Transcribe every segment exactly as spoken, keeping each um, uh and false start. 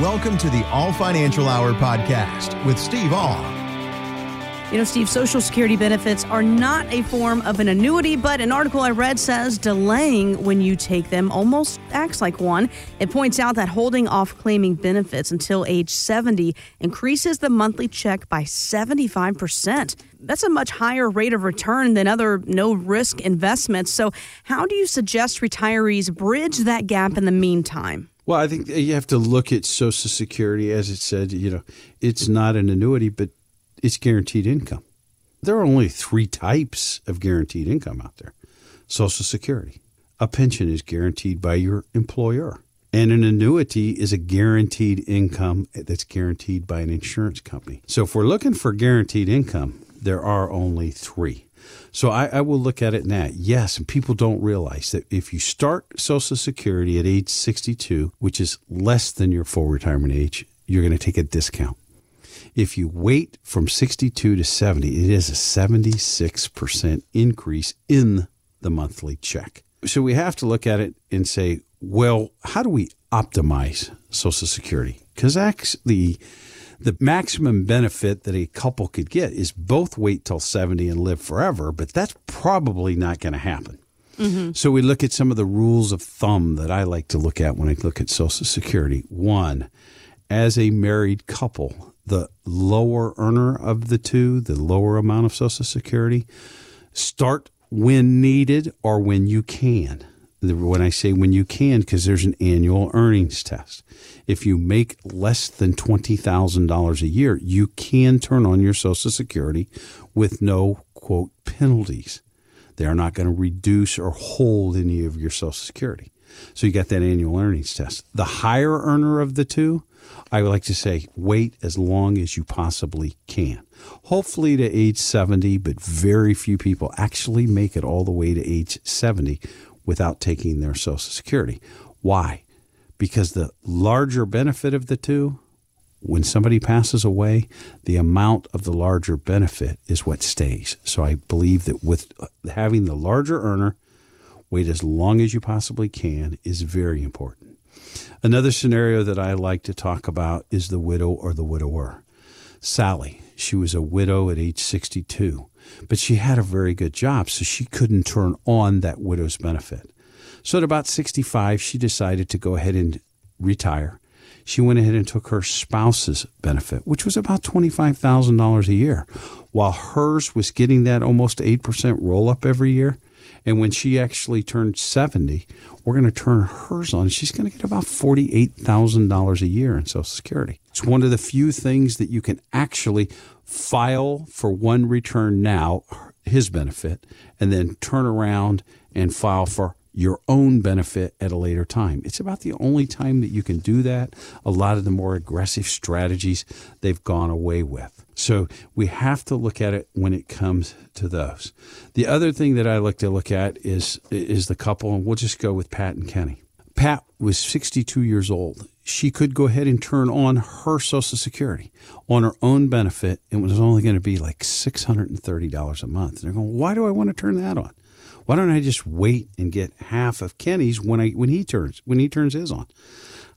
Welcome to the A U L Financial Hour podcast with Steve Aw. You know, Steve, Social Security benefits are not a form of an annuity, but an article I read says delaying when you take them almost acts like one. It points out that holding off claiming benefits until age seventy increases the monthly check by seventy-five percent. That's a much higher rate of return than other no-risk investments. So how do you suggest retirees bridge that gap in the meantime? Well, I think you have to look at Social Security, as it said, you know, it's not an annuity, but it's guaranteed income. There are only three types of guaranteed income out there. Social Security, a pension is guaranteed by your employer, and an annuity is a guaranteed income that's guaranteed by an insurance company. So if we're looking for guaranteed income, there are only three. So I, I will look at it in that. Yes, and people don't realize that if you start Social Security at age sixty-two, which is less than your full retirement age, you're going to take a discount. If you wait from sixty-two to seventy, it is a seventy-six percent increase in the monthly check. So we have to look at it and say, well, how do we optimize Social Security? Because actually, the maximum benefit that a couple could get is both wait till seventy and live forever, but that's probably not going to happen. Mm-hmm. So we look at some of the rules of thumb that I like to look at when I look at Social Security. One, as a married couple, the lower earner of the two, the lower amount of Social Security, start when needed or when you can. When I say when you can, because there's an annual earnings test. If you make less than twenty thousand dollars a year, you can turn on your Social Security with no, quote, penalties. They're not going to reduce or hold any of your Social Security. So you got that annual earnings test. The higher earner of the two, I would like to say wait as long as you possibly can. Hopefully to age seventy, but very few people actually make it all the way to age seventy without taking their Social Security. Why? Because the larger benefit of the two, when somebody passes away, the amount of the larger benefit is what stays. So I believe that with having the larger earner wait as long as you possibly can is very important. Another scenario that I like to talk about is the widow or the widower. Sally, she was a widow at age sixty-two, but she had a very good job, so she couldn't turn on that widow's benefit. So at about sixty-five, she decided to go ahead and retire. She went ahead and took her spouse's benefit, which was about twenty-five thousand dollars a year, while hers was getting that almost eight percent roll-up every year. And when she actually turned seventy, we're going to turn hers on. She's going to get about forty-eight thousand dollars a year in Social Security. It's one of the few things that you can actually file for one return now, his benefit, and then turn around and file for your own benefit at a later time. It's about the only time that you can do that. A lot of the more aggressive strategies they've gone away with. So we have to look at it when it comes to those. The other thing that I like to look at is, is the couple, and we'll just go with Pat and Kenny. Pat was sixty-two years old. She could go ahead and turn on her Social Security on her own benefit. It was only going to be like six hundred thirty dollars a month. And they're going, why do I want to turn that on? Why don't I just wait and get half of Kenny's when I when he turns when he turns his on?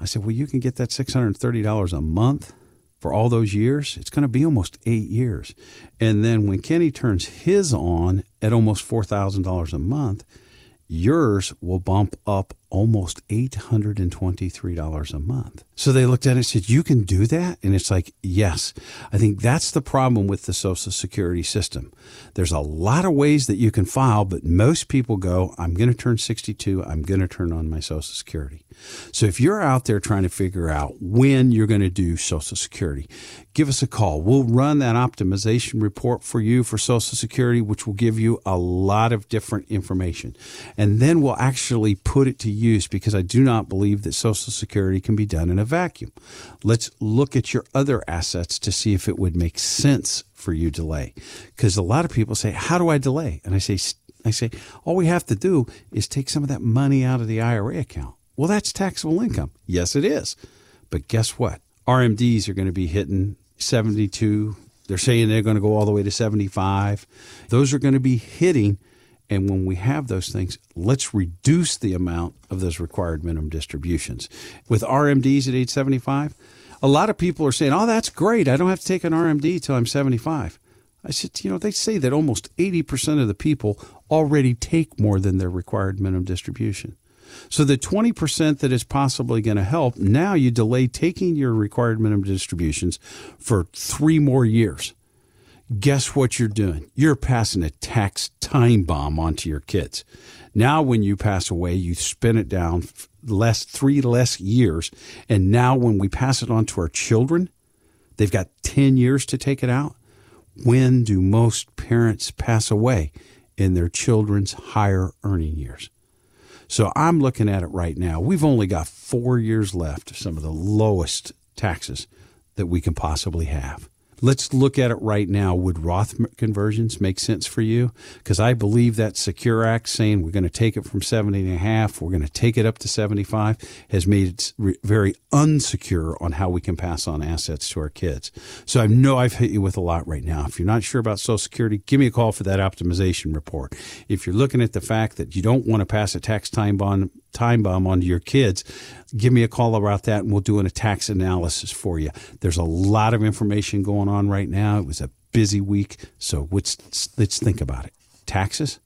I said, well, you can get that six hundred thirty dollars a month for all those years. It's going to be almost eight years. And then when Kenny turns his on at almost four thousand dollars a month, yours will bump up almost eight hundred twenty-three dollars a month. So they looked at it and said, you can do that? And it's like, yes. I think that's the problem with the Social Security system. There's a lot of ways that you can file, but most people go, I'm going to turn sixty-two. I'm going to turn on my Social Security. So if you're out there trying to figure out when you're going to do Social Security, give us a call. We'll run that optimization report for you for Social Security, which will give you a lot of different information. And then we'll actually put it to use, because I do not believe that Social Security can be done in a vacuum. Let's look at your other assets to see if it would make sense for you to delay. Because a lot of people say, how do I delay? And I say, I say, all we have to do is take some of that money out of the I R A account. Well, that's taxable income. Yes, it is. But guess what? R M Ds are going to be hitting seventy-two. They're saying they're going to go all the way to seventy-five. Those are going to be hitting And when we have those things, let's reduce the amount of those required minimum distributions. With R M Ds at age seventy-five, a lot of people are saying, oh, that's great. I don't have to take an R M D till I'm seventy-five. I said, you know, they say that almost eighty percent of the people already take more than their required minimum distribution. So the twenty percent that is possibly going to help, now you delay taking your required minimum distributions for three more years. Guess what you're doing? You're passing a tax time bomb onto your kids. Now when you pass away, you spin it down less three less years. And now when we pass it on to our children, they've got ten years to take it out. When do most parents pass away? In their children's higher earning years. So I'm looking at it right now. We've only got four years left of some of the lowest taxes that we can possibly have. Let's look at it right now. Would Roth conversions make sense for you? Because I believe that SECURE Act saying we're going to take it from seventy and a half, we're going to take it up to seventy-five, has made it very unsecure on how we can pass on assets to our kids. So I know I've hit you with a lot right now. If you're not sure about Social Security, give me a call for that optimization report. If you're looking at the fact that you don't want to pass a tax time bond time bomb onto your kids, give me a call about that and we'll do a tax analysis for you. There's a lot of information going on right now. It was a busy week. So let's, let's think about it. Taxes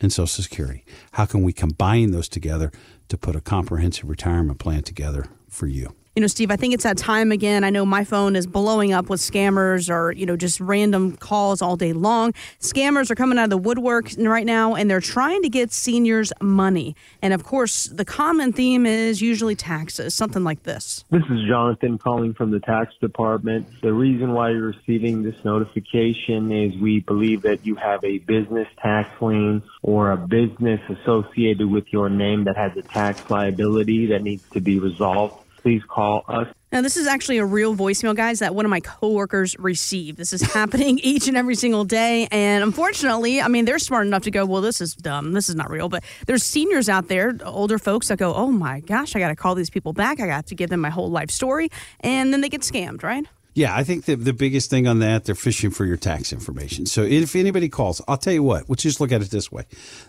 and Social Security. How can we combine those together to put a comprehensive retirement plan together for you? You know, Steve, I think it's that time again. I know my phone is blowing up with scammers or, you know, just random calls all day long. Scammers are coming out of the woodwork right now, and they're trying to get seniors money. And, of course, the common theme is usually taxes, something like this. This is Jonathan calling from the tax department. The reason why you're receiving this notification is we believe that you have a business tax lien or a business associated with your name that has a tax liability that needs to be resolved. Please call us. Now, this is actually a real voicemail, guys, that one of my coworkers received. This is happening each and every single day. And unfortunately, I mean, they're smart enough to go, well, this is dumb. This is not real. But there's seniors out there, older folks that go, oh, my gosh, I got to call these people back. I got to give them my whole life story. And then they get scammed, right? Yeah, I think the, the biggest thing on that, they're fishing for your tax information. So if anybody calls, I'll tell you what, let's just look at it this way.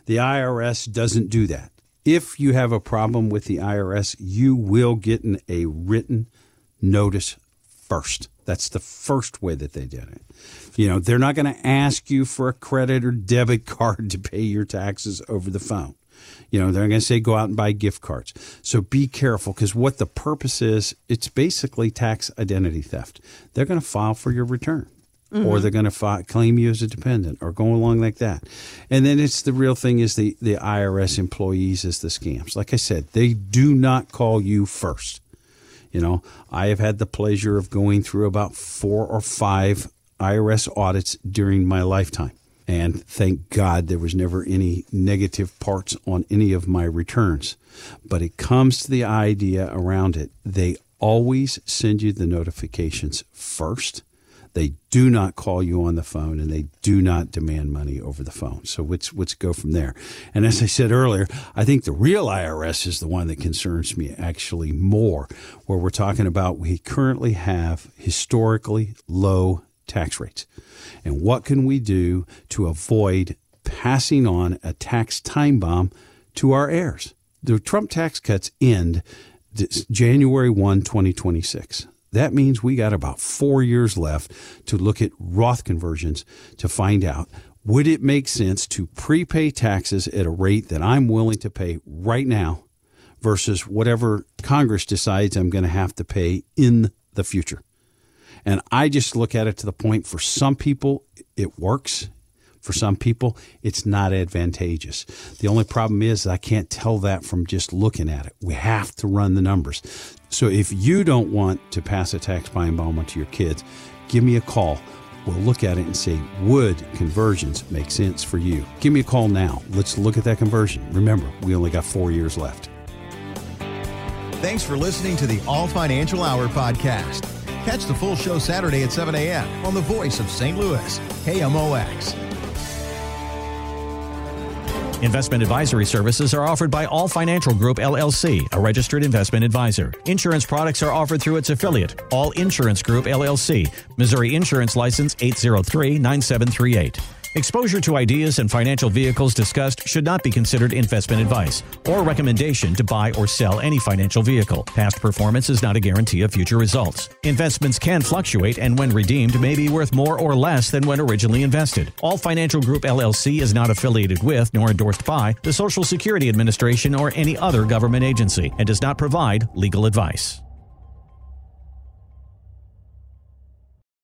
The I R S doesn't do that. If you have a problem with the I R S, you will get an, a written notice first. That's the first way that they did it. You know, they're not going to ask you for a credit or debit card to pay your taxes over the phone. You know, they're going to say go out and buy gift cards. So be careful, because what the purpose is, it's basically tax identity theft. They're going to file for your return. Mm-hmm. Or they're going to fi- claim you as a dependent or go along like that. And then it's the real thing is the, the I R S employees is the scams. Like I said, they do not call you first. You know, I have had the pleasure of going through about four or five I R S audits during my lifetime. And thank God there was never any negative parts on any of my returns. But it comes to the idea around it. They always send you the notifications first. They do not call you on the phone, and they do not demand money over the phone. So let's, let's go from there. And as I said earlier, I think the real I R S is the one that concerns me actually more, where we're talking about we currently have historically low tax rates. And what can we do to avoid passing on a tax time bomb to our heirs? The Trump tax cuts end January first, twenty twenty-six. That means we got about four years left to look at Roth conversions to find out, would it make sense to prepay taxes at a rate that I'm willing to pay right now versus whatever Congress decides I'm going to have to pay in the future? And I just look at it to the point for some people, it works. For some people, it's not advantageous. The only problem is I can't tell that from just looking at it. We have to run the numbers. So if you don't want to pass a tax time bomb to your kids, give me a call. We'll look at it and say, would conversions make sense for you? Give me a call now. Let's look at that conversion. Remember, we only got four years left. Thanks for listening to the All Financial Hour podcast. Catch the full show Saturday at seven a.m. on the voice of Saint Louis, K M O X. Investment advisory services are offered by A U L Financial Group, L L C, a registered investment advisor. Insurance products are offered through its affiliate, A U L Insurance Group, L L C, Missouri Insurance License eight oh three, nine seven three eight. Exposure to ideas and financial vehicles discussed should not be considered investment advice or recommendation to buy or sell any financial vehicle. Past performance is not a guarantee of future results. Investments can fluctuate and when redeemed may be worth more or less than when originally invested. A U L Financial Group L L C is not affiliated with nor endorsed by the Social Security Administration or any other government agency and does not provide legal advice.